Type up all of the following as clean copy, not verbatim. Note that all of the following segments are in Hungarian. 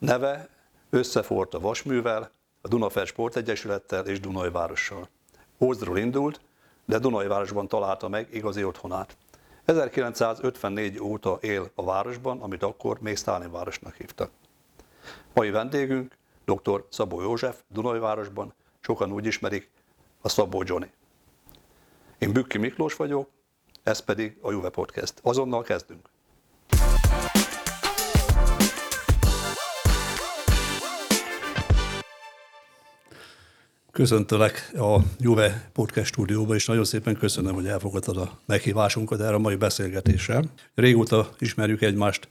Neve összeforrt a vasművel, a Dunafel Sportegyesülettel és Dunajvárossal. Ózdról indult, de Dunajvárosban találta meg igazi otthonát. 1954 óta él a városban, amit akkor még Sztálinvárosnak hívtak. Mai vendégünk dr. Szabó József, Dunajvárosban, sokan úgy ismerik, a Szabó Johnny. Én Bükki Miklós vagyok, ez pedig a Juve Podcast. Azonnal kezdünk! Köszöntelek a Juve Podcast stúdióba, és nagyon szépen köszönöm, hogy elfogadtad a meghívásunkat erre a mai beszélgetésre. Régóta ismerjük egymást,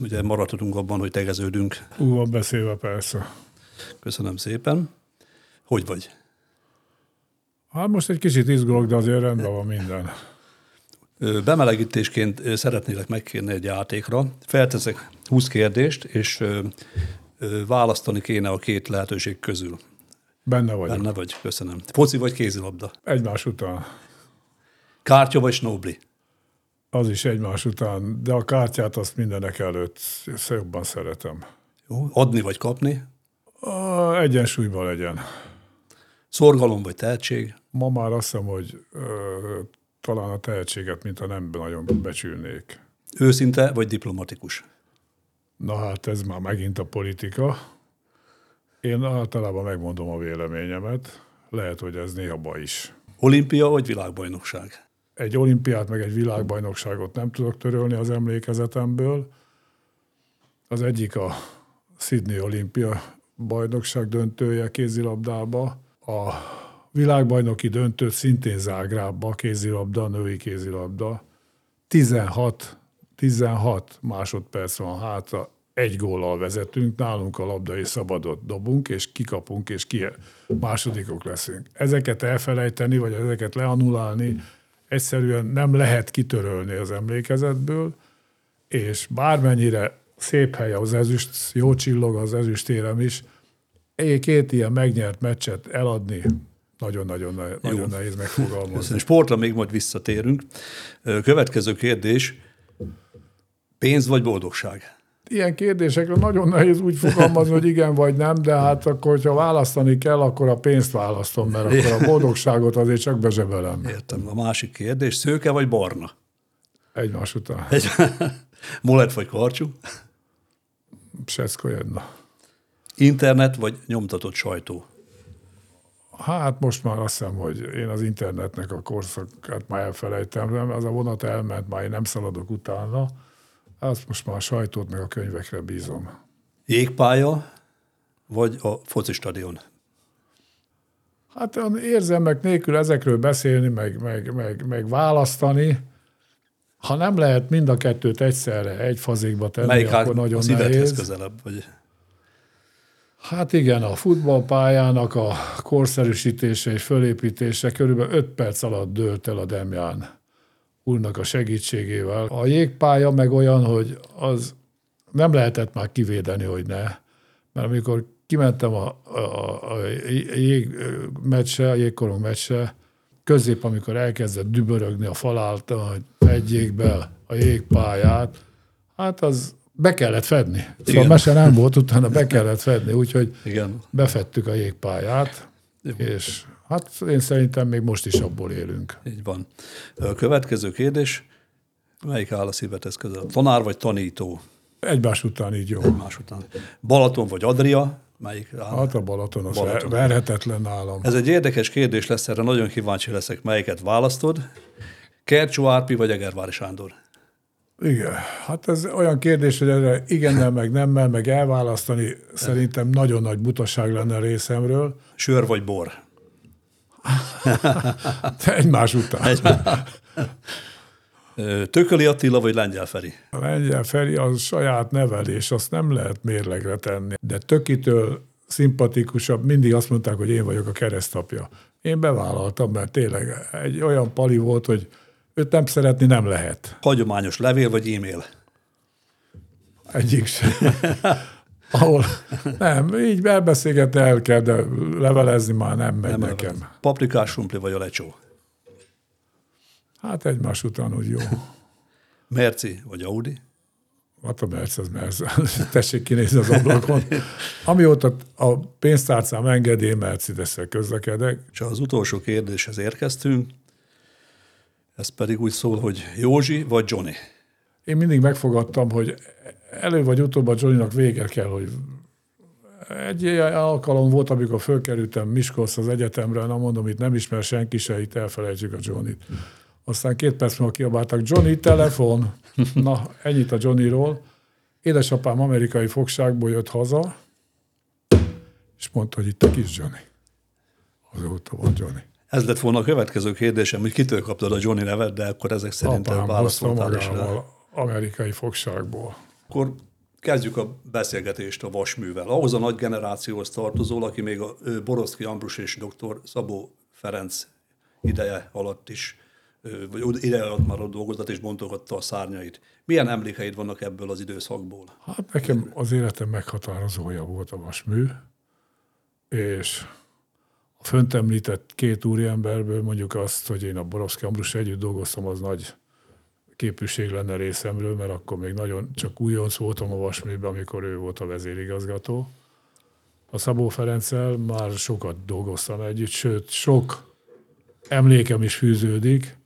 ugye maradhatunk abban, hogy tegeződünk. Van beszélve persze. Köszönöm szépen. Hogy vagy? Hát most egy kicsit izgulok, de azért rendben van minden. Bemelegítésként szeretnélek megkérni egy játékra. Felteszek 20 kérdést, és választani kéne a két lehetőség közül. Benne vagyok. Benne vagy, köszönöm. Foci vagy kézilabda? Egymás után. Kártya vagy snobli? Az is egymás után, de a kártyát azt mindenek előtt jobban szeretem. Jó. Adni vagy kapni? Egyensúlyban legyen. Szorgalom vagy tehetség? Ma már azt hiszem, hogy talán a tehetséget, mintha nem nagyon becsülnék. Őszinte vagy diplomatikus? Na hát ez már megint a politika. Én általában megmondom a véleményemet, lehet, hogy ez néha baj is. Olimpia vagy világbajnokság? Egy olimpiát meg egy világbajnokságot nem tudok törölni az emlékezetemből. Az egyik a Sydney olimpia bajnokság döntője kézilabdába, a világbajnoki döntőt szintén Zágrábban, kézilabda, női kézilabda. 16 másodperc van hátra. Egy góllal vezetünk, nálunk a labda és szabadot dobunk, és kikapunk, és másodikok leszünk. Ezeket elfelejteni, vagy ezeket leanulálni egyszerűen nem lehet kitörölni az emlékezetből, és bármennyire szép hely az ezüst, jó csillog az ezüstérem is, két ilyen megnyert meccset eladni nagyon nehéz megfogalmazni. Sportra még majd visszatérünk. Következő kérdés, pénz vagy boldogság? Ilyen kérdésekre nagyon nehéz úgy fogalmazni, hogy igen vagy nem, de hát akkor, ha választani kell, akkor a pénzt választom, mert akkor a boldogságot azért csak bezsebelem. Értem. A másik kérdés, szőke vagy barna? Egymás után. Molett vagy karcsú? Seckojedna. Internet vagy nyomtatott sajtó? Hát most már azt hiszem, hogy én az internetnek a korszakát már elfelejtem, az a vonat elment, már én nem szaladok utána. Hát most már a sajtót, meg a könyvekre bízom. Jégpálya, vagy a focistadion? Hát érzelmek nélkül ezekről beszélni, meg választani. Ha nem lehet mind a kettőt egyszerre egy fazékba tenni, melyik akkor nagyon nehéz. Melyik szívedhez közelebb? Vagy? Hát igen, a futballpályának a korszerűsítése és fölépítése körülbelül 5 perc alatt dőlt el a Demján úrnak a segítségével. A jégpálya meg olyan, hogy az nem lehetett már kivédeni, hogy ne. Mert amikor kimentem a jégkorong meccsre, közép, amikor elkezdett dübörögni a falát, hogy vegyék be a jégpályát, hát az be kellett fedni. Szóval mese nem volt, utána be kellett fedni, úgyhogy befedtük a jégpályát, és... Hát én szerintem még most is abból élünk. Így van. A következő kérdés, melyik áll a szívedhez közel? Tanár vagy tanító? Egymás után így jó. Egymás után. Balaton vagy Adria? Melyik áll? Hát a Balaton az verhetetlen állam. Ez egy érdekes kérdés lesz, erre nagyon kíváncsi leszek, melyiket választod. Kercsó Árpi vagy Egervári Sándor? Igen, hát ez olyan kérdés, hogy erre igennel, meg nemmel, meg elválasztani szerintem nagyon nagy butaság lenne részemről. Sör vagy bor? Egymás után. Tököli Attila vagy Lengyel Feri? A Lengyel Feri az saját nevelés, azt nem lehet mérlegre tenni. De Tökitől szimpatikusabb, mindig azt mondták, hogy én vagyok a keresztapja. Én bevállaltam, mert tényleg egy olyan pali volt, hogy őt nem szeretni nem lehet. Hagyományos levél vagy e-mail? Egyik sem. Ahol nem, így elbeszélgetni el kell, de levelezni már nem megy nem nekem. Levelez. Paprikás sumpli vagy a lecsó? Hát egymás után úgy jó. Merci vagy Audi? hát a Merc az Merc, tessék kinézni az ablakon. Amióta a pénztárcám engedi, Mercedes-szel közlekedek. És az utolsó kérdéshez érkeztünk, ez pedig úgy szól, hogy Józsi vagy Johnny? Én mindig megfogadtam, hogy elő vagy utóbb a Johnnynak vége kell, hogy egy ilyen alkalom volt, amikor fölkerültem Miskolcra az egyetemre, na mondom, itt nem ismer senki se, itt elfelejtsük a Johnnyt. Aztán 2 perc múlva kiabáltak, Johnny, telefon! Na, ennyit a Johnnyról. Édesapám amerikai fogságból jött haza, és mondta, hogy itt a kis Johnny. Azóta van Johnny. Ez lett volna a következő kérdésem, hogy kitől kaptad a Johnny nevet, de akkor ezek szerintem válaszoltál is rá. Amerikai fogságból. Akkor kezdjük a beszélgetést a vasművel. Ahhoz a nagy generációhoz tartozol, aki még a Borovszki Ambrus és dr. Szabó Ferenc ideje alatt is, vagy ideje alatt már ott dolgozott és bontogatta a szárnyait. Milyen emlékeid vannak ebből az időszakból? Hát nekem az életem meghatározója volt a vasmű, és a fönt említett 2 úriemberből mondjuk azt, hogy én a Borovszki Ambrus együtt dolgoztam, az nagy képűség lenne részemről, mert akkor még nagyon csak újonc voltam a vasműben, amikor ő volt a vezérigazgató. A Szabó Ferenccel már sokat dolgoztam együtt, sőt, sok emlékem is fűződik,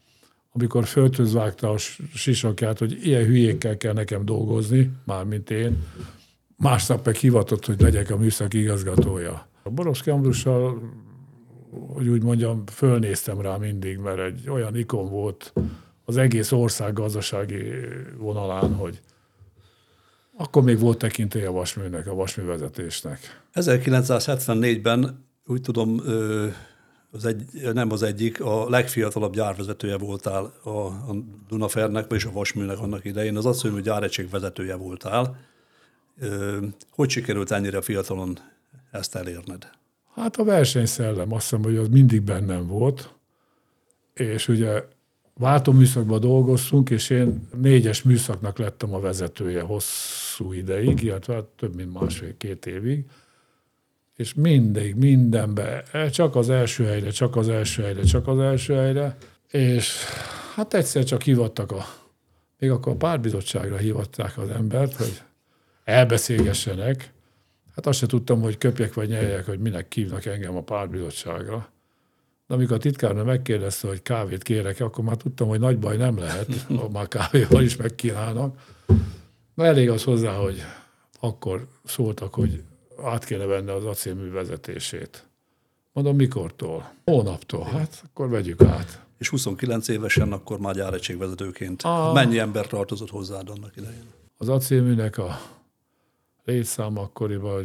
amikor földhöz vágta a sisakját, hogy ilyen hülyékkel kell nekem dolgozni, mármint én, másnap meg hivatott, hogy legyek a műszaki igazgatója. A Borovszki Ambrussal, hogy úgy mondjam, fölnéztem rá mindig, mert egy olyan ikon volt az egész ország gazdasági vonalán, hogy akkor még volt tekintélye a vasműnek, a vasművezetésnek. 1974-ben, úgy tudom, nem az egyik, a legfiatalabb gyárvezetője voltál a Dunafernek, és a vasműnek annak idején. Az azt mondja, hogy gyáregység vezetője voltál. Hogy sikerült ennyire fiatalon ezt elérned? Hát a versenyszellem, azt hiszem, hogy az mindig bennem volt, és ugye váltó műszakban dolgoztunk, és én 4-es műszaknak lettem a vezetője hosszú ideig, illetve hát több mint 1,5-2 évig, és mindig, mindenben, csak az első helyre, és hát egyszer csak hívottak még akkor a pártbizottságra hívották az embert, hogy elbeszélgessenek. Hát azt se tudtam, hogy köpjek vagy nyeljek, hogy minek hívnak engem a pártbizottságra. De amikor a titkárnő megkérdezte, hogy kávét kérek, akkor már tudtam, hogy nagy baj nem lehet, ha már kávéval is megkínálnak. Na elég az hozzá, hogy akkor szóltak, hogy át kéne venni az acélmű vezetését. Mondom, mikortól? Hónaptól. Hát akkor vegyük át. És 29 évesen akkor már gyáregység vezetőként. Mennyi ember tartozott hozzád annak idején? Az acélműnek a létszáma akkoriban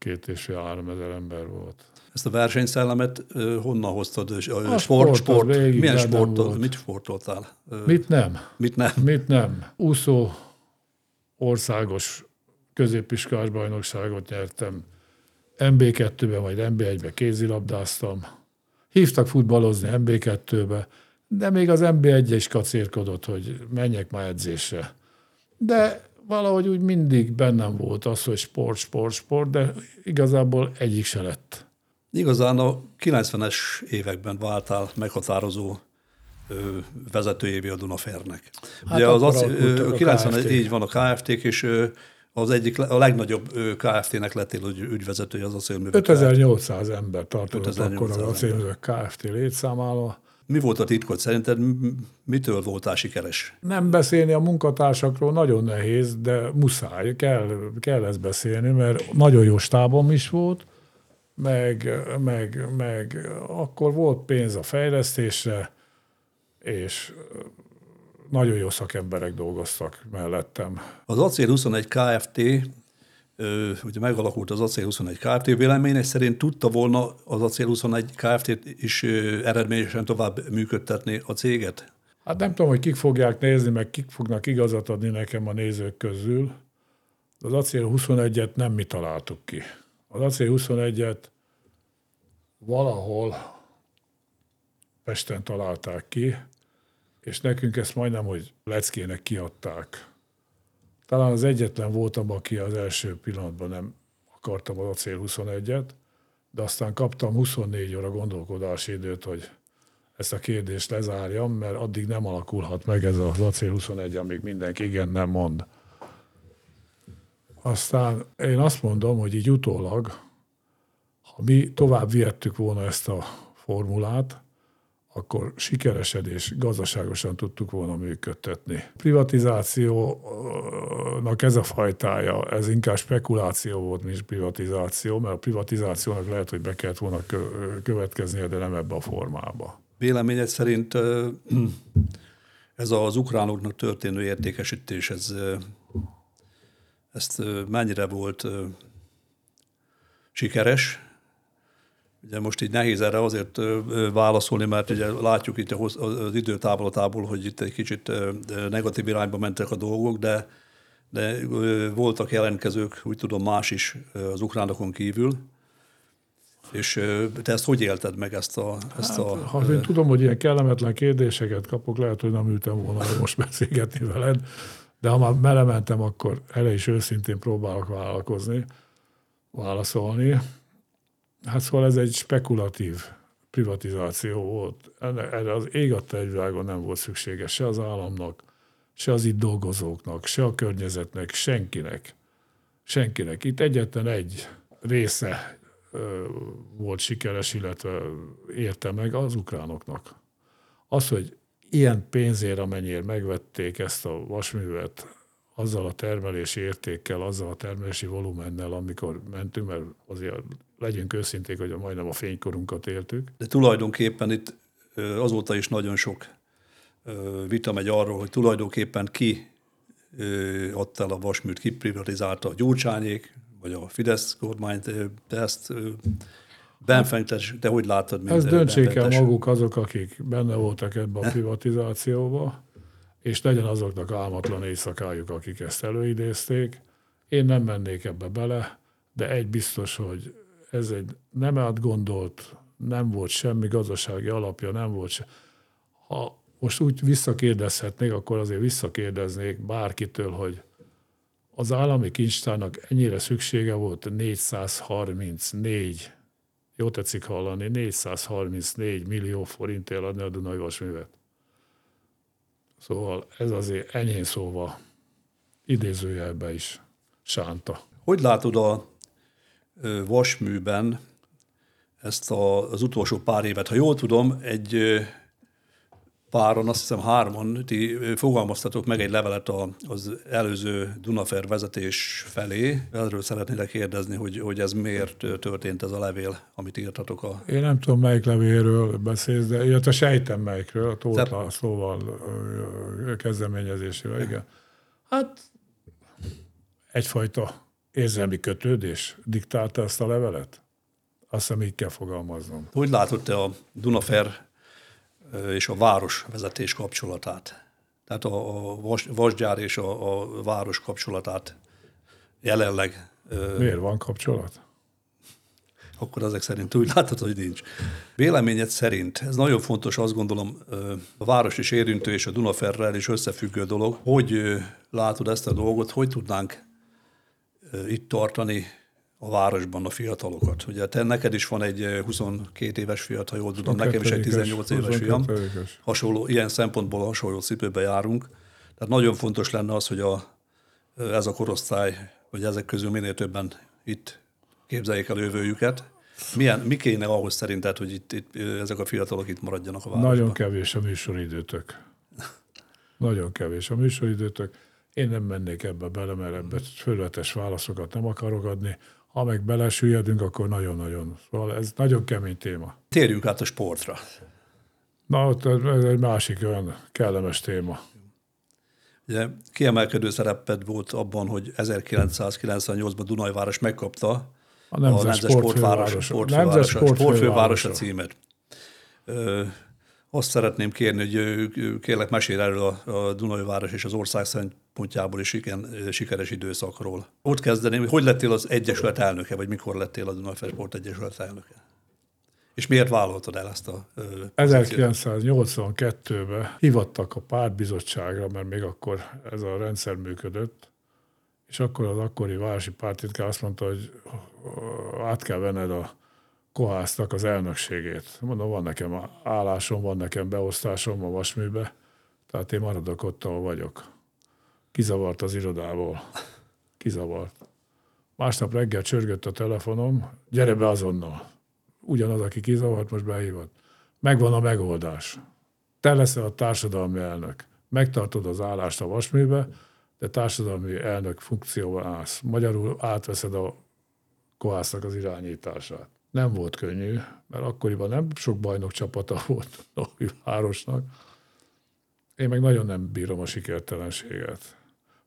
2,5-3 ezer ember volt. Ezt a versenyszellemet honnan hoztad? A sport. Milyen sportot? Mit sportoltál? Mit nem. Úszó országos középiskolás bajnokságot nyertem. MB2-ben vagy MB1-ben kézilabdáztam. Hívtak futballozni MB2-be, de még az MB1 is kacérkodott, hogy menjek már edzésre. De valahogy úgy mindig bennem volt az, hogy sport, de igazából egyik se lett. Igazán a 90-es években váltál meghatározó vezetőjévé a Dunafernek. Hát ugye az a 90-es így van a KFT-k, és az egyik, a legnagyobb KFT-nek lettél ügyvezetője az acélművek. 5800 ember tartott akkor az acélművek KFT létszámára. Mi volt a titkod? Szerinted mitől voltál sikeres? Nem beszélni a munkatársakról nagyon nehéz, de muszáj, kell ezt beszélni, mert nagyon jó stábom is volt, meg akkor volt pénz a fejlesztésre, és nagyon jó szakemberek dolgoztak mellettem. Az ACÉL 21 Kft., ugye megalakult az ACÉL 21 Kft. Véleménye szerint tudta volna az ACÉL 21 Kft-t is eredményesen tovább működtetni a céget? Hát nem tudom, hogy kik fogják nézni, meg kik fognak igazat adni nekem a nézők közül. Az ACÉL 21-et nem mi találtuk ki. Az AC21-et valahol Pesten találták ki, és nekünk ezt majdnem, hogy leckének kiadták. Talán az egyetlen voltam, aki az első pillanatban nem akartam az AC21-et, de aztán kaptam 24 óra gondolkodási időt, hogy ezt a kérdést lezárjam, mert addig nem alakulhat meg ez az AC21, amíg mindenki igen nem mond. Aztán én azt mondom, hogy így utólag, ha mi tovább vihettük volna ezt a formulát, akkor sikeresen és gazdaságosan tudtuk volna működtetni. Privatizációnak ez a fajtája, ez inkább spekuláció volt, mint privatizáció, mert a privatizációnak lehet, hogy be kellett volna következnie, de nem ebbe a formába. Véleményed szerint ez az ukránoknak történő értékesítés, ezt mennyire volt sikeres? Ugye most így nehéz erre azért válaszolni, mert ugye látjuk itt az időtávlatából, hogy itt egy kicsit negatív irányba mentek a dolgok, de voltak jelentkezők, úgy tudom, más is az ukránokon kívül. És te ezt hogy élted meg ha én tudom, hogy ilyen kellemetlen kérdéseket kapok, lehet, hogy nem ültem volna most beszélgetni veled, de ha már belementem, akkor ele is őszintén próbálok válaszolni. Hát szóval ez egy spekulatív privatizáció volt. Erre az ég adta egy világon nem volt szüksége se az államnak, se az itt dolgozóknak, se a környezetnek, senkinek. Senkinek. Itt egyetlen egy része volt sikeres, illetve érte meg az ukránoknak. Az, hogy ilyen pénzért, amennyire megvették ezt a vasművet, azzal a termelési értékkel, azzal a termelési volumennel, amikor mentünk, mert azért legyünk őszinték, hogy majdnem a fénykorunkat éltük. De tulajdonképpen itt azóta is nagyon sok vita megy arról, hogy tulajdonképpen ki adta el a vasműt, ki privatizálta, a Gyurcsányék, vagy a Fidesz kormányt, de ezt benfentes, te hogy láttad mindent? Ezt döntsék el maguk azok, akik benne voltak ebben a privatizációban, és legyen azoknak álmatlan éjszakájuk, akik ezt előidézték. Én nem mennék ebbe bele, de egy biztos, hogy ez egy nem átgondolt, nem volt semmi gazdasági alapja, nem volt semmi. Ha most úgy visszakérdezhetnék, akkor azért visszakérdeznék bárkitől, hogy az állami kincstárnak ennyire szüksége volt 434, jó tetszik hallani, 434 millió forintért adni a Dunai vasművet. Szóval ez azért enyhén szóval idézőjelben is sánta. Hogy látod a vasműben ezt az utolsó pár évet? Ha jól tudom, egy páron, azt hiszem hárman, ti fogalmaztatok meg egy levelet az előző Dunafer vezetés felé. Erről szeretnélek kérdezni, hogy ez miért történt ez a levél, amit írtatok. Én nem tudom, melyik levélről beszélsz, de illetve sejtem melyikről, a Tóta szóval kezdeményezésével, igen. Hát egyfajta érzelmi kötődés diktálta ezt a levelet? Azt hiszem, így kell fogalmaznom. Hogy látod te a Dunafer és a városvezetés kapcsolatát? Tehát a vasgyár és a város kapcsolatát jelenleg... Miért van kapcsolat? Akkor ezek szerint úgy látod, hogy nincs. Véleményed szerint, ez nagyon fontos, azt gondolom, a város is érintő és a Dunaferrel is összefüggő dolog. Hogy látod ezt a dolgot, hogy tudnánk itt tartani a városban a fiatalokat? Ugye te neked is van egy 22 éves fiat, ha jól tudom, nekem is egy 18 éves fiam. Hasonló, ilyen szempontból hasonló cipőbe járunk. Tehát nagyon fontos lenne az, hogy ez a korosztály, hogy ezek közül minél többen itt képzeljék el jövőjüket. Mi kéne ahhoz szerinted, hogy itt ezek a fiatalok itt maradjanak a városban? Nagyon kevés a műsoridőtök. Én nem mennék ebbe bele, mert ebbe fölöttes válaszokat nem akarok adni. Ha meg belesüllyedünk, akkor nagyon-nagyon. Szóval ez nagyon kemény téma. Térjünk át a sportra. Na, ott ez egy másik olyan kellemes téma. Ugye kiemelkedő szereped volt abban, hogy 1998-ban Dunajváros megkapta a Nemzet Sportfővárosa címet. Azt szeretném kérni, hogy kérlek mesélj erről a Dunajváros és az ország szempontjából is sikeres időszakról. Ott kezdeném, hogy lettél az Egyesület elnöke, vagy mikor lettél a Dunajfer Sport Egyesület elnöke? És miért vállaltad el ezt a... 1982-ben hivattak a pártbizottságra, mert még akkor ez a rendszer működött, és akkor az akkori városi pártitkár azt mondta, hogy át kell venned a Kohásznak az elnökségét. Mondom, van nekem állásom, van nekem beosztásom a vasműbe, tehát én maradok ott, ahol vagyok. Kizavart az irodából. Másnap reggel csörgött a telefonom, gyere be azonnal. Ugyanaz, aki kizavart, most behívott. Megvan a megoldás. Te leszel a társadalmi elnök. Megtartod az állást a vasműbe, de társadalmi elnök funkcióban állsz. Magyarul átveszed a kohásznak az irányítását. Nem volt könnyű, mert akkoriban nem sok bajnok csapata volt a városnak. Én meg nagyon nem bírom a sikertelenséget.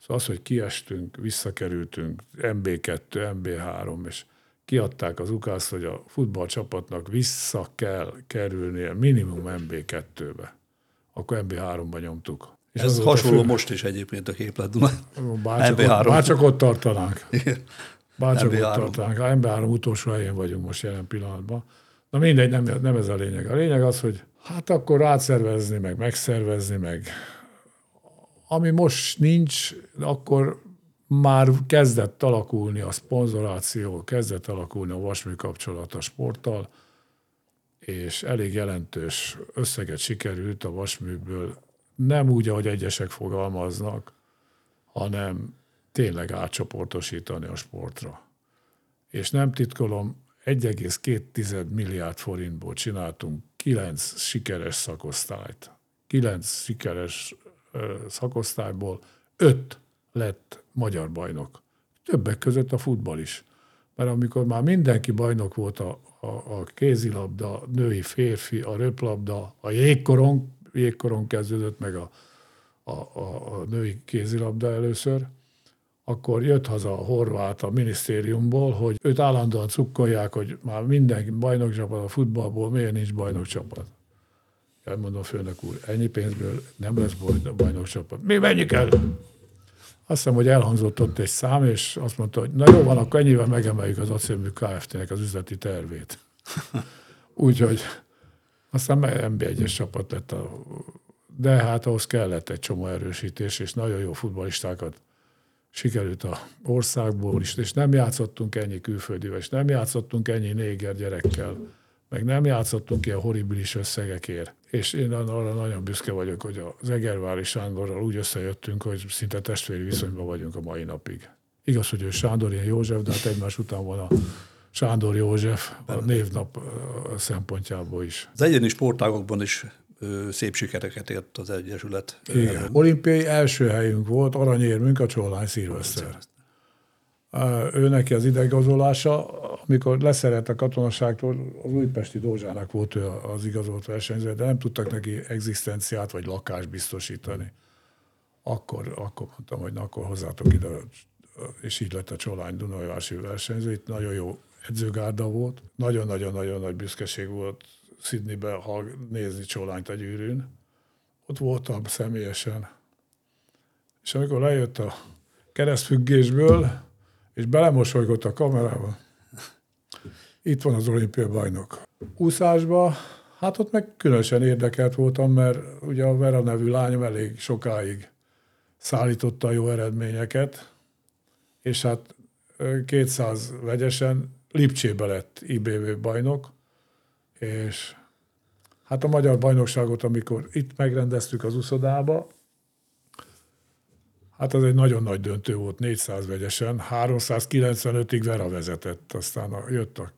Szóval az, hogy kiestünk, visszakerültünk, MB2, MB3, és kiadták az ukázt, hogy a futballcsapatnak vissza kell kerülnie minimum MB2-be. Akkor MB3-ba nyomtuk. És ez hasonló most is egyébként a képlet Dunán. Bárcsak ott tartanánk. A MB3 utolsó helyén vagyunk most jelen pillanatban. Na mindegy, nem ez a lényeg. A lényeg az, hogy hát akkor átszervezni, meg megszervezni, meg ami most nincs, akkor már kezdett alakulni a szponzoráció, kezdett alakulni a vasmű kapcsolat a sporttal, és elég jelentős összeget sikerült a vasműből, nem úgy, ahogy egyesek fogalmaznak, hanem tényleg átcsoportosítani a sportra. És nem titkolom, 1,2 milliárd forintból csináltunk 9 sikeres szakosztályt. 9 sikeres szakosztályból 5 lett magyar bajnok. Többek között a futball is. Mert amikor már mindenki bajnok volt a kézilabda, a női férfi, a röplabda, a jégkoron kezdődött meg a női kézilabda először, akkor jött haza a horvát a minisztériumból, hogy őt állandóan cukkolják, hogy már mindenki bajnokcsapat a futballból, miért nincs bajnokcsapat? Elmondom, főnök úr, ennyi pénzből nem lesz bajnokcsapat. Mi menjük el? Azt hiszem, hogy elhangzott ott egy szám, és azt mondta, hogy na jó van, akkor ennyivel megemeljük az ACÉL Kft.-nek az üzleti tervét. Úgyhogy aztán MB1-es csapat lett. De hát ahhoz kellett egy csomó erősítés, és nagyon jó futballistákat sikerült az országból is, és nem játszottunk ennyi külföldivel, és nem játszottunk ennyi néger gyerekkel, meg nem játszottunk ilyen horribilis összegekért. És én arra nagyon büszke vagyok, hogy az Egervári Sándorral úgy összejöttünk, hogy szinte testvéri viszonyban vagyunk a mai napig. Igaz, hogy ő Sándor, én József, de hát egymás után van a Sándor József a névnap szempontjából is. Az egyéni sportágokban is szép sikereket ért az Egyesület. Igen. Olimpiai első helyünk volt, aranyérmünk a Csollány Szilveszter. Őneki az ideigazolása, amikor leszerelt a katonaságtól, az újpesti Dózsának volt ő az igazolt versenyző, de nem tudtak neki egzisztenciát vagy lakást biztosítani. Akkor mondtam, hogy na, akkor hozzátok ide, és így lett a Csollány Dunaújvárosi versenyző. Itt nagyon jó edzőgárda volt, nagyon-nagyon-nagyon nagy büszkeség volt Sydneyben nézni Csollányt a gyűrűn. Ott voltam személyesen. És amikor lejött a keresztfüggésből, és belemosolygott a kamerába, itt van az olimpia bajnok. Úszásba, hát ott meg különösen érdekelt voltam, mert ugye a Vera nevű lányom elég sokáig szállította a jó eredményeket, és hát 200 vegyesen Lipcsébe lett IBB bajnok, és hát a magyar bajnokságot, amikor itt megrendeztük az uszodába, hát az egy nagyon nagy döntő volt, 400 vegyesen, 395-ig Vera vezetett, aztán jött a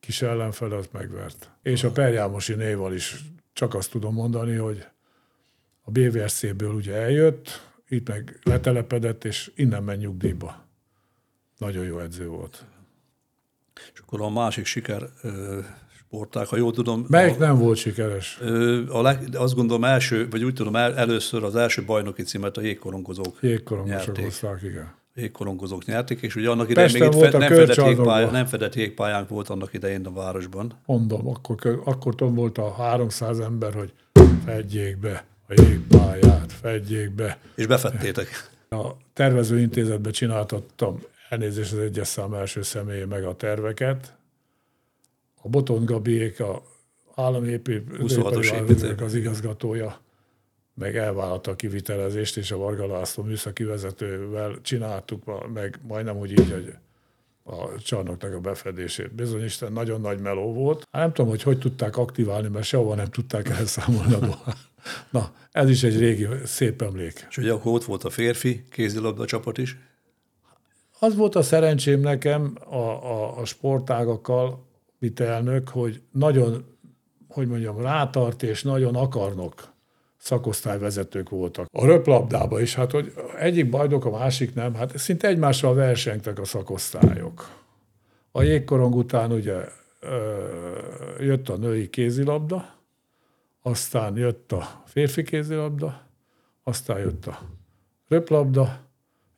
kis ellenfele, azt megvert. És a Perjámosi néval is csak azt tudom mondani, hogy a BVSC-ből ugye eljött, itt meg letelepedett, és innen ment nyugdíjba. Nagyon jó edző volt. És akkor a másik siker... sporták, ha jól tudom. Melyik nem volt sikeres? Azt gondolom először az első bajnoki címet a jégkorongozók nyerték, és ugye annak idején még itt nem fedett jégpályánk volt annak idején a városban. Mondom, akkor volt a 300 ember, hogy fedjék be a jégpályát, fedjék be. És befettétek. A tervezőintézetben csináltattam, elnézést az egyes szám első személye meg a terveket. A Botond Gabiék, a állami építők az igazgatója, meg elvállalta a kivitelezést, és a Varga László műszaki vezetővel csináltuk, meg majdnem úgy így, hogy a csarnoknak a befedését. Bizony Isten, nagyon nagy meló volt. Hát nem tudom, hogy tudták aktiválni, mert sehova nem tudták elszámolni. Na, ez is egy régi szép emlék. És ugye akkor ott volt a férfi kézilabda csapat is? Az volt a szerencsém nekem a sportágakkal, mit elnök, hogy nagyon, hogy mondjam, rátart és nagyon akarnok szakosztályvezetők voltak. A röplabdában is, hát hogy egyik bajnok, a másik nem, hát szinte egymással versengtek a szakosztályok. A jégkorong után ugye jött a női kézilabda, aztán jött a férfi kézilabda, aztán jött a röplabda,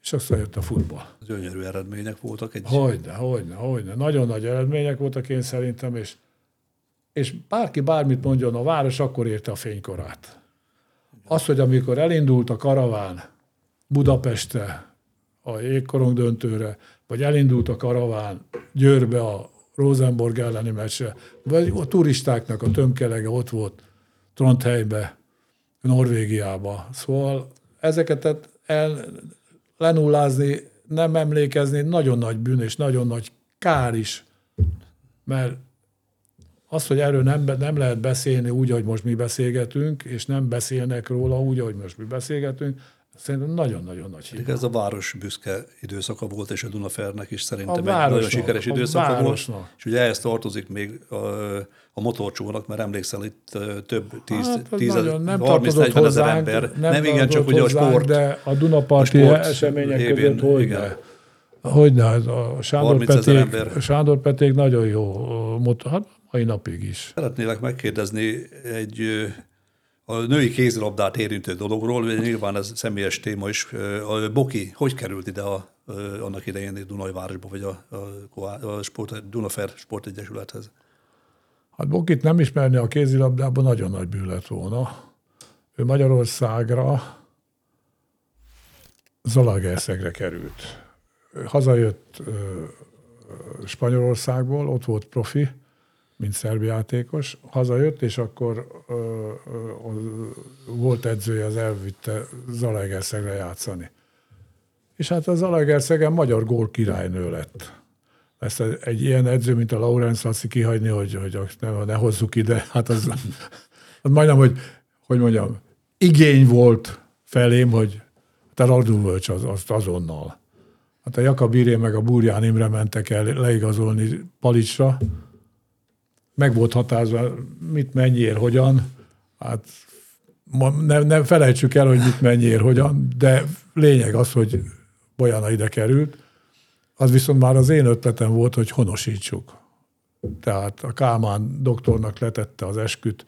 és aztán jött a futball. Az gyönyörű eredmények voltak egy... Hogyne. Nagyon nagy eredmények voltak én szerintem, és bárki bármit mondjon, a város akkor érte a fénykorát. Az, hogy amikor elindult a karaván Budapestre, a jégkorong döntőre, vagy elindult a karaván Győrbe a Rosenborg elleni meccsre, vagy a turistáknak a tömkelege ott volt Trondheimbe, Norvégiába. Szóval ezeket lenullázni, nem emlékezni, nagyon nagy bűn és nagyon nagy kár is, mert az, hogy erről nem lehet beszélni úgy, ahogy most mi beszélgetünk, és nem beszélnek róla úgy, ahogy most mi beszélgetünk, szerintem nagyon-nagyon nagy hiba. Ez a város büszke időszaka volt, és a Dunafernek is szerintem egy nagyon sikeres időszaka volt. És ugye ehhez tartozik még a motorcsónak, mert emlékszel, itt több 30-40 ezer ember. Nem igen, csak ugye a sport. De a Dunaparti események között hogyne. A Sándor Peték nagyon jó motor, hát mai napig is. Szeretnélek megkérdezni egy... A női kézilabdát érintő dologról, nyilván ez személyes téma is. A Boki, hogy került ide annak idején Dunajvárosba, vagy a Dunafer Sportegyesülethez? Hát Bokit nem ismerni a kézilabdában nagyon nagy bűn lett volna. Ő Magyarországra, Zalagerszegre került. Hazajött Spanyolországból, ott volt profi, mint szerb játékos, hazajött, és akkor volt edzője, az elvitte Zalaegerszegre játszani. És hát a Zalaegerszegen magyar gól királynő lett. Ezt egy ilyen edző, mint a Laurent Laczi kihagyni, hogy ne hozzuk ide, hát az majdnem, hogy mondjam, igény volt felém, hogy te Radulovics azt azonnal. Hát a Jakab Irén meg a Burján Imre mentek el leigazolni Palicsra, meg volt határozva, mit mennyiért, hogyan. Hát nem felejtsük el, hogy mit mennyiért, hogyan, de lényeg az, hogy Bolyana ide került. Az viszont már az én ötletem volt, hogy honosítsuk. Tehát a Kálmán doktornak letette az esküt,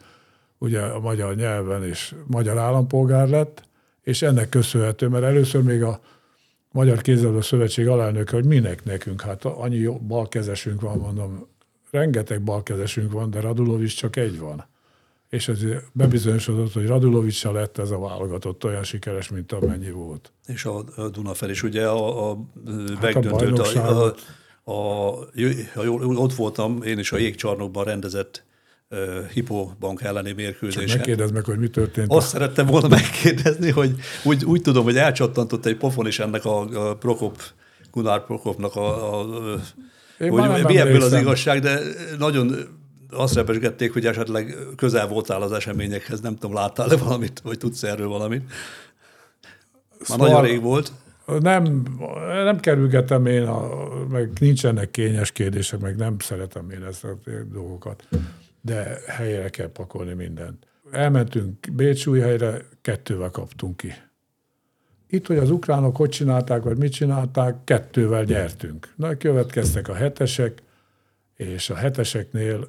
ugye a magyar nyelven, és magyar állampolgár lett, és ennek köszönhető, mert először még a Magyar Kézilabda Szövetség alelnöke, hogy minek nekünk, hát annyi jó balkezesünk van, mondom, rengeteg balkezesünk van, de Radulovics csak egy van. És ez bebizonyosodott, hogy Radulovicssal lett ez a válogatott olyan sikeres, mint amennyi volt. És a Dunafer is ugye megdöntött. Ott voltam, én is a jégcsarnokban rendezett Hipobank elleni mérkőzésen. Csak megkérdezd meg, hogy mi történt. Azt szerettem volna megkérdezni, hogy úgy tudom, hogy elcsattantott egy pofon is ennek a Gunnar Prokopnak hogy mi ebből az igazság, de nagyon azt repesgették, hogy esetleg közel voltál az eseményekhez, nem tudom, láttál-e valamit, vagy tudsz erről valamit. Már szóval nagyon rég volt. Nem kerülgetem én, meg nincsenek kényes kérdések, meg nem szeretem én ezt a dolgokat, de helyre kell pakolni mindent. Elmentünk Bécsújhelyre, 2-vel kaptunk ki. Itt, hogy az ukránok hogy csinálták, vagy mit csinálták, 2-vel gyertünk. Na, következtek a hetesek, és a heteseknél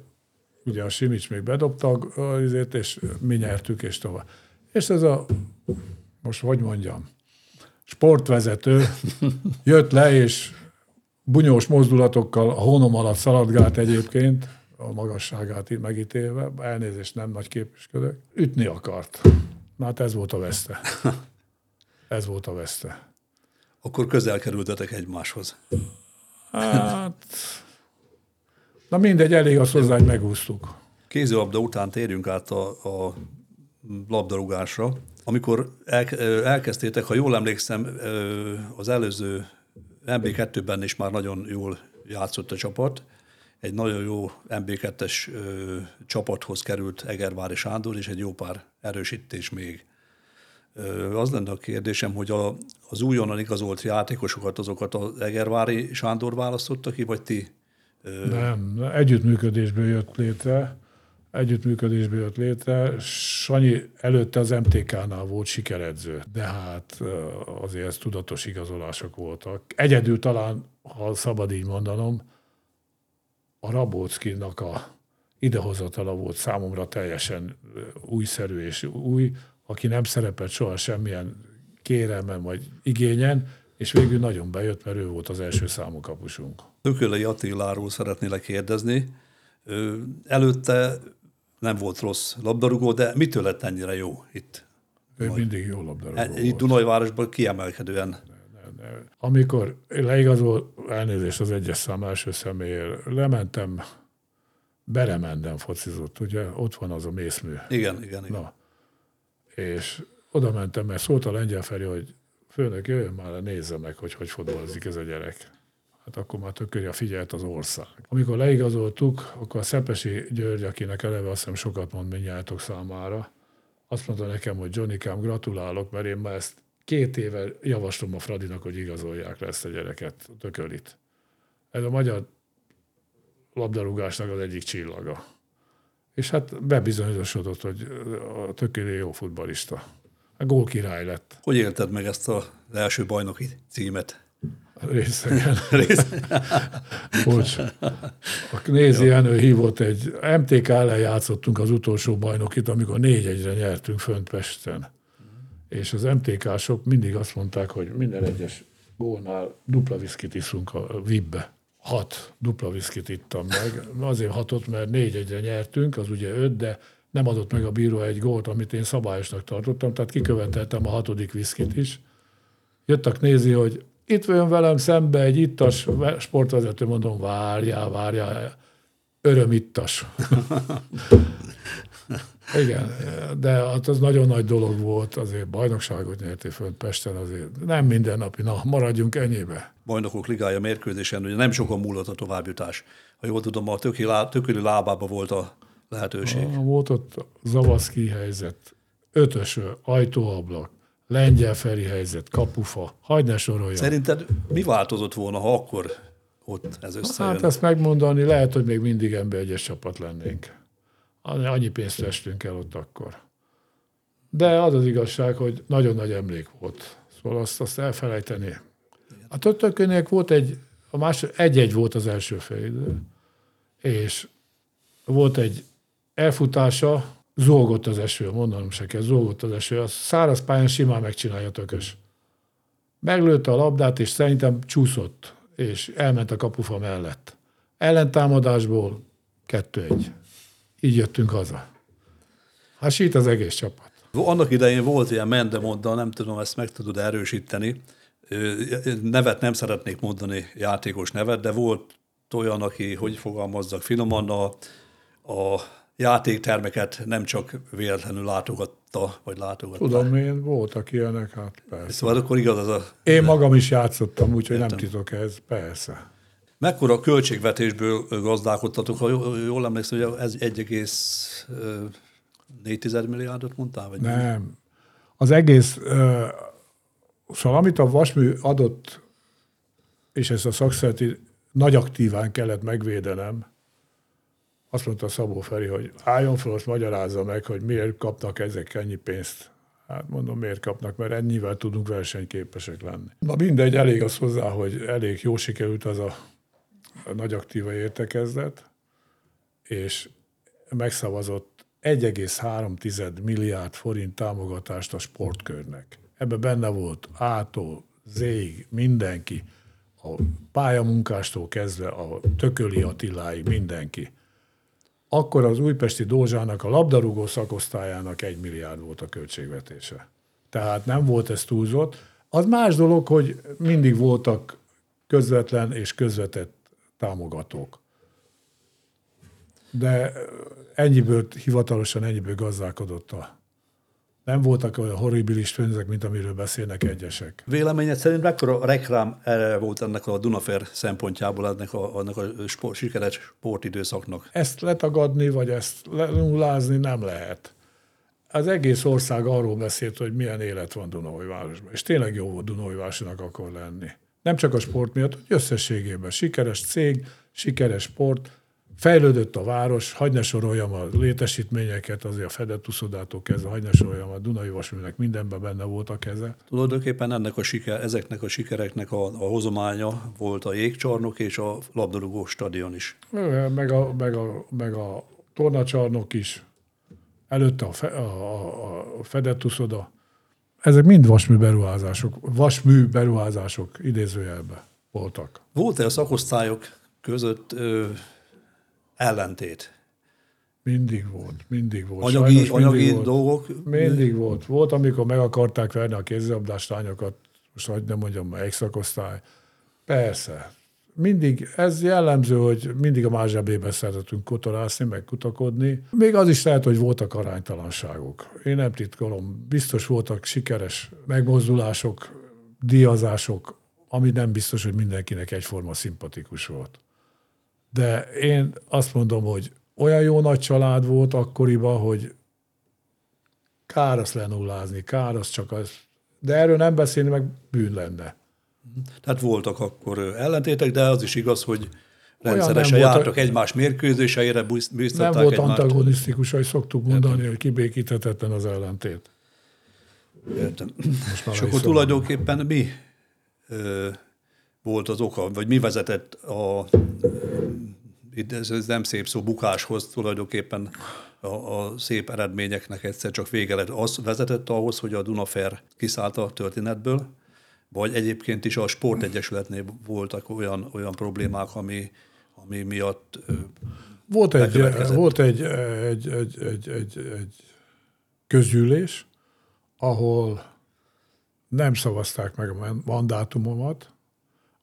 ugye a Simics még bedobta azért, és mi nyertük, és tovább. És ez a, most hogy mondjam, sportvezető jött le, és bunyós mozdulatokkal a hónom alatt szaladgált egyébként, a magasságát megítélve, elnézést, nem nagy képviselők, ütni akart. Na, hát ez volt a veszte. Ez volt a veszte. Akkor közel kerültetek egymáshoz. Hát... Na mindegy, elég az hozzá, hogy megúsztuk. Kézilabda után térjünk át a labdarúgásra. Amikor elkezdtétek, ha jól emlékszem, az előző MB2-ben is már nagyon jól játszott a csapat. Egy nagyon jó MB2-es csapathoz került Egervári Sándor, és egy jó pár erősítés még. Az lenne a kérdésem, hogy az újonnan igazolt játékosokat, azokat az Egervári Sándor választotta ki, vagy ti? Nem, együttműködésből jött létre. Sanyi előtte az MTK-nál volt sikeredző, de hát azért ez tudatos igazolások voltak. Egyedül talán, ha szabad így mondanom, a Rabolszkinak a idehozatala volt számomra teljesen újszerű és új, aki nem szerepelt soha semmilyen kérelmen vagy igényen, és végül nagyon bejött, mert ő volt az első számú kapusunk. Tököli Attiláról szeretnélek kérdezni. Előtte nem volt rossz labdarúgó, de mitől lett ennyire jó itt? Ő mindig jó labdarúgó volt. Itt Dunajvárosban kiemelkedően. Amikor leigazol, elnézést az egyes szám első személyér, lementem, Beremenden focizott, ugye? Ott van az a mészmű. Igen. Na. És oda mentem, mert szólt a Lengyel Feri, hogy főnök, jöjjön már, nézze meg, hogy fotbalozik ez a gyerek. Hát akkor már tökölje figyelt az ország. Amikor leigazoltuk, akkor a Szepesi György, akinek eleve azt hiszem sokat mond mindnyájatok számára, azt mondta nekem, hogy Johnikám, gratulálok, mert én már ezt 2 éve javaslom a Fradinak, hogy igazolják le ezt a gyereket, Tökölit. Ez a magyar labdarúgásnak az egyik csillaga. És hát bebizonyosodott, hogy a Tököli jó futballista. A gólkirály lett. Hogy élted meg ezt az első bajnoki címet? Részegen. Bocs. A Nézi Enő hívott egy... MTK ellen játszottunk az utolsó bajnokit, amikor 4-1-re nyertünk fönt Pesten. És az MTK-sok mindig azt mondták, hogy minden egyes gólnál dupla viszkit iszunk a VIP-be. 6 dupla viszkit ittam meg. Azért 6-ot, mert 4-1-re nyertünk, az ugye 5, de nem adott meg a bíró egy gólt, amit én szabályosnak tartottam, tehát kiköveteltem a 6. viszkit is. Jöttek nézni, hogy itt van velem szembe egy ittas sportvezető, mondom, várjál, örömittas. Igen, de az nagyon nagy dolog volt, azért bajnokságot nyertél föl Pesten, azért nem mindennapi, na maradjunk ennyibe. Bajnokok ligája mérkőzésen, ugye nem sokan múlott a továbbjutás. Ha jól tudom, a Tököli lábában volt a lehetőség. Volt ott Zavaszki helyzet, 5-ös ajtóablak, Lengyel Feri helyzet, kapufa, hagyd ne soroljam. Szerinted mi változott volna, ha akkor ott ez összejön? Hát ezt megmondani, lehet, hogy még mindig NB1-es csapat lennénk. Annyi pénzt vestünk el ott akkor. De az az igazság, hogy nagyon nagy emlék volt. Szóval azt elfelejteni. A Tökölinek volt egy-egy volt az első félidő, és volt egy elfutása, zolgott az eső, mondanom se kell, zolgott az eső, a száraz pályán simán megcsinálja Tökös. Meglőtte a labdát, és szerintem csúszott, és elment a kapufa mellett. Ellentámadásból 2-1. Így jöttünk haza. Hát sít az egész csapat. Annak idején volt ilyen mendemonda, nem tudom, ezt meg tudod erősíteni. Nevet nem szeretnék mondani, játékos nevet, de volt olyan, aki, hogy fogalmazzak finoman, a játéktermeket nem csak véletlenül látogatta. Tudom én, voltak ilyenek, hát persze. Szóval akkor igaz az a... Én magam is játszottam, úgyhogy nem titok ez, persze. Mekkora költségvetésből gazdálkodtatok? Ha jól emlékszem, hogy ez 1,4 milliárdot mondtál? Vagy nem. Az egész... Szóval amit a vasmű adott, és ezt a szakszereti nagy aktíván kellett megvédenem, azt mondta Szabó Feri, hogy álljon fel, most magyarázza meg, hogy miért kapnak ezek ennyi pénzt. Hát mondom, miért kapnak, mert ennyivel tudunk versenyképesek lenni. Na mindegy, elég az hozzá, hogy elég jó sikerült az a nagy aktíva értekezlet, és megszavazott 1,3 milliárd forint támogatást a sportkörnek. Ebben benne volt A-tól Z-ig mindenki, a pályamunkástól kezdve a Tököli Attiláig mindenki. Akkor az újpesti Dózsának, a labdarúgó szakosztályának 1 milliárd volt a költségvetése. Tehát nem volt ez túlzott. Az más dolog, hogy mindig voltak közvetlen és közvetett támogatók. De ennyiből, hivatalosan ennyiből gazdálkodott a... Nem voltak olyan horribilis pénzek, mint amiről beszélnek egyesek. Véleményed szerint mekkora reklám erre volt ennek a Dunafer szempontjából, ennek a sikeres sportidőszaknak? Ezt letagadni, vagy ezt lenullázni nem lehet. az egész ország arról beszélt, hogy milyen élet van Dunaújvárosban. És tényleg jó volt Dunaújvárosnak akkor lenni. Nem csak a sport miatt, hogy összességében sikeres cég, sikeres sport, fejlődött a város, hagyj ne soroljam a létesítményeket, azért a fedett uszodától kezdve, hagyj ne soroljam a Dunai Vasműnek, mindenben benne volt a keze. Tulajdonképpen ezeknek a sikereknek a hozománya volt a jégcsarnok és a labdarúgó stadion is. Meg a tornacsarnok is, előtte a fedett uszoda. Ezek mind vasmű beruházások idézőjelben voltak. Volt-e a szakosztályok között ellentét? Mindig volt. Anyagi dolgok? Mindig volt. Volt, amikor meg akarták verni a kézilabdás lányokat, most hogy nem mondjam, melyik szakosztály. Persze. Mindig, ez jellemző, hogy mindig a más zsebébe szeretünk kotorászni, meg kutakodni. Még az is lehet, hogy voltak aránytalanságok. Én nem titkolom. Biztos voltak sikeres megmozdulások, díjazások, ami nem biztos, hogy mindenkinek egyforma szimpatikus volt. De én azt mondom, hogy olyan jó nagy család volt akkoriban, hogy kár azt lenullázni, kár azt csak az. De erről nem beszélni, meg bűn lenne. Tehát voltak akkor ellentétek, de az is igaz, hogy rendszeresen jártak egymás mérkőzéseire, bíztatták. Nem volt antagonisztikus, ahogy szoktuk mondani, hogy kibékíthetetlen az ellentét. Értem. És akkor tulajdonképpen mi volt az oka, vagy mi vezetett ez nem szép szó, bukáshoz tulajdonképpen a szép eredményeknek egyszer csak vége lett. Az vezetett ahhoz, hogy a Dunafer kiszállt a történetből, vagy egyébként is a sportegyesületnél voltak olyan problémák, ami miatt Volt egy közgyűlés, ahol nem szavazták meg a mandátumomat.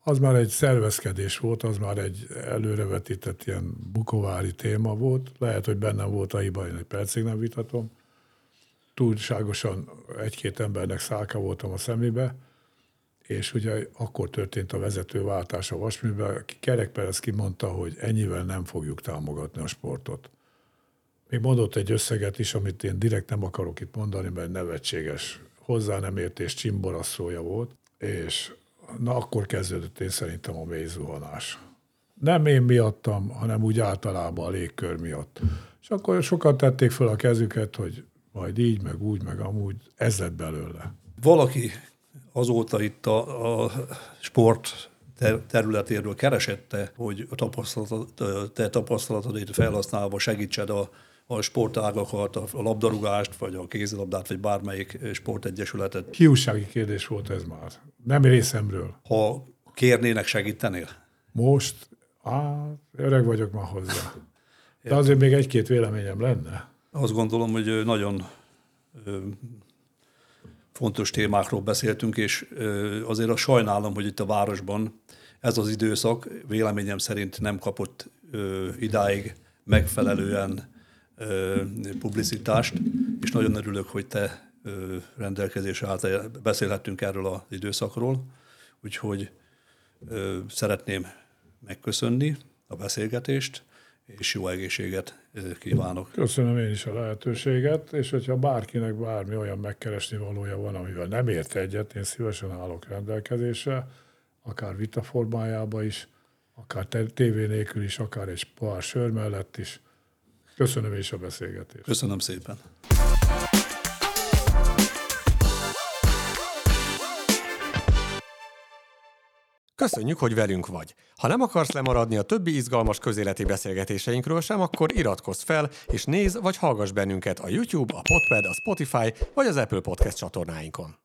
Az már egy szervezkedés volt, az már egy előrevetített ilyen bukovári téma volt. Lehet, hogy bennem volt a hiba, én egy percig nem vitatom. Túlságosan egy-két embernek szálka voltam a szemébe, és ugye akkor történt a vezetőváltás a Vasműben. Kerek Perez kimondta, hogy ennyivel nem fogjuk támogatni a sportot. Még mondott egy összeget is, amit én direkt nem akarok itt mondani, mert nevetséges hozzá nem értés csimborasszója volt, és na akkor kezdődött én szerintem a mély zuhanás. Nem én miattam, hanem úgy általában a légkör miatt. És akkor sokan tették föl a kezüket, hogy majd így, meg úgy, meg amúgy, ez lett belőle. Valaki azóta itt a sport területéről keresette, hogy te tapasztalatod felhasználva segítsed a sportágakat, a labdarúgást, vagy a kézilabdát, vagy bármelyik sportegyesületet. Hiúsági kérdés volt ez már. Nem részemről. Ha kérnének, segítenél? Most? Öreg vagyok már hozzá. De azért még egy-két véleményem lenne. Azt gondolom, hogy nagyon fontos témákról beszéltünk, és azért azt sajnálom, hogy itt a városban ez az időszak véleményem szerint nem kapott idáig megfelelően publicitást, és nagyon örülök, hogy te rendelkezésre által beszélhettünk erről az időszakról, úgyhogy szeretném megköszönni a beszélgetést, és jó egészséget kívánok. Köszönöm én is a lehetőséget, és hogyha bárkinek bármi olyan megkeresni valója van, amivel nem ért egyet, én szívesen állok rendelkezésre, akár vita formájában is, akár tévé nélkül is, akár egy pár sör mellett is. Köszönöm én is a beszélgetést. Köszönöm szépen. Köszönjük, hogy velünk vagy! Ha nem akarsz lemaradni a többi izgalmas közéleti beszélgetéseinkről sem, akkor iratkozz fel, és nézz vagy hallgass bennünket a YouTube, a Podpad, a Spotify vagy az Apple Podcast csatornáinkon.